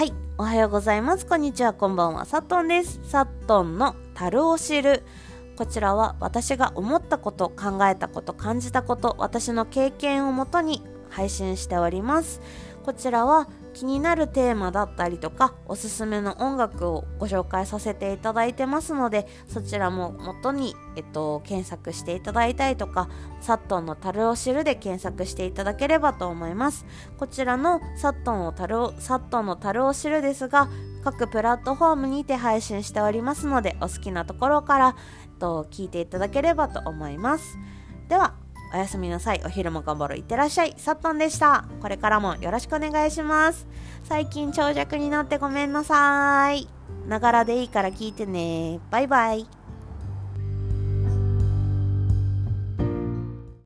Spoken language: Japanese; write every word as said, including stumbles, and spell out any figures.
はい、おはようございます。こんにちは、こんばんは。さっとんです。さっとんの樽を知る。こちらは私が思ったこと、考えたこと、感じたこと、私の経験をもとに配信しております。こちらは気になるテーマだったりとか、おすすめの音楽をご紹介させていただいてますので、そちらも元に、えっと、検索していただいたりとか、サットンの樽を知るで検索していただければと思います。こちらのサットンを樽を、サットンの樽を知るですが、各プラットフォームにて配信しておりますので、お好きなところから、えっと、聞いていただければと思います。では、おやすみなさい。お昼も頑張ろう。いってらっしゃい。さっとんでした。これからもよろしくお願いします。最近長尺になってごめんなさい。ながらでいいから聞いてね。バイバイ。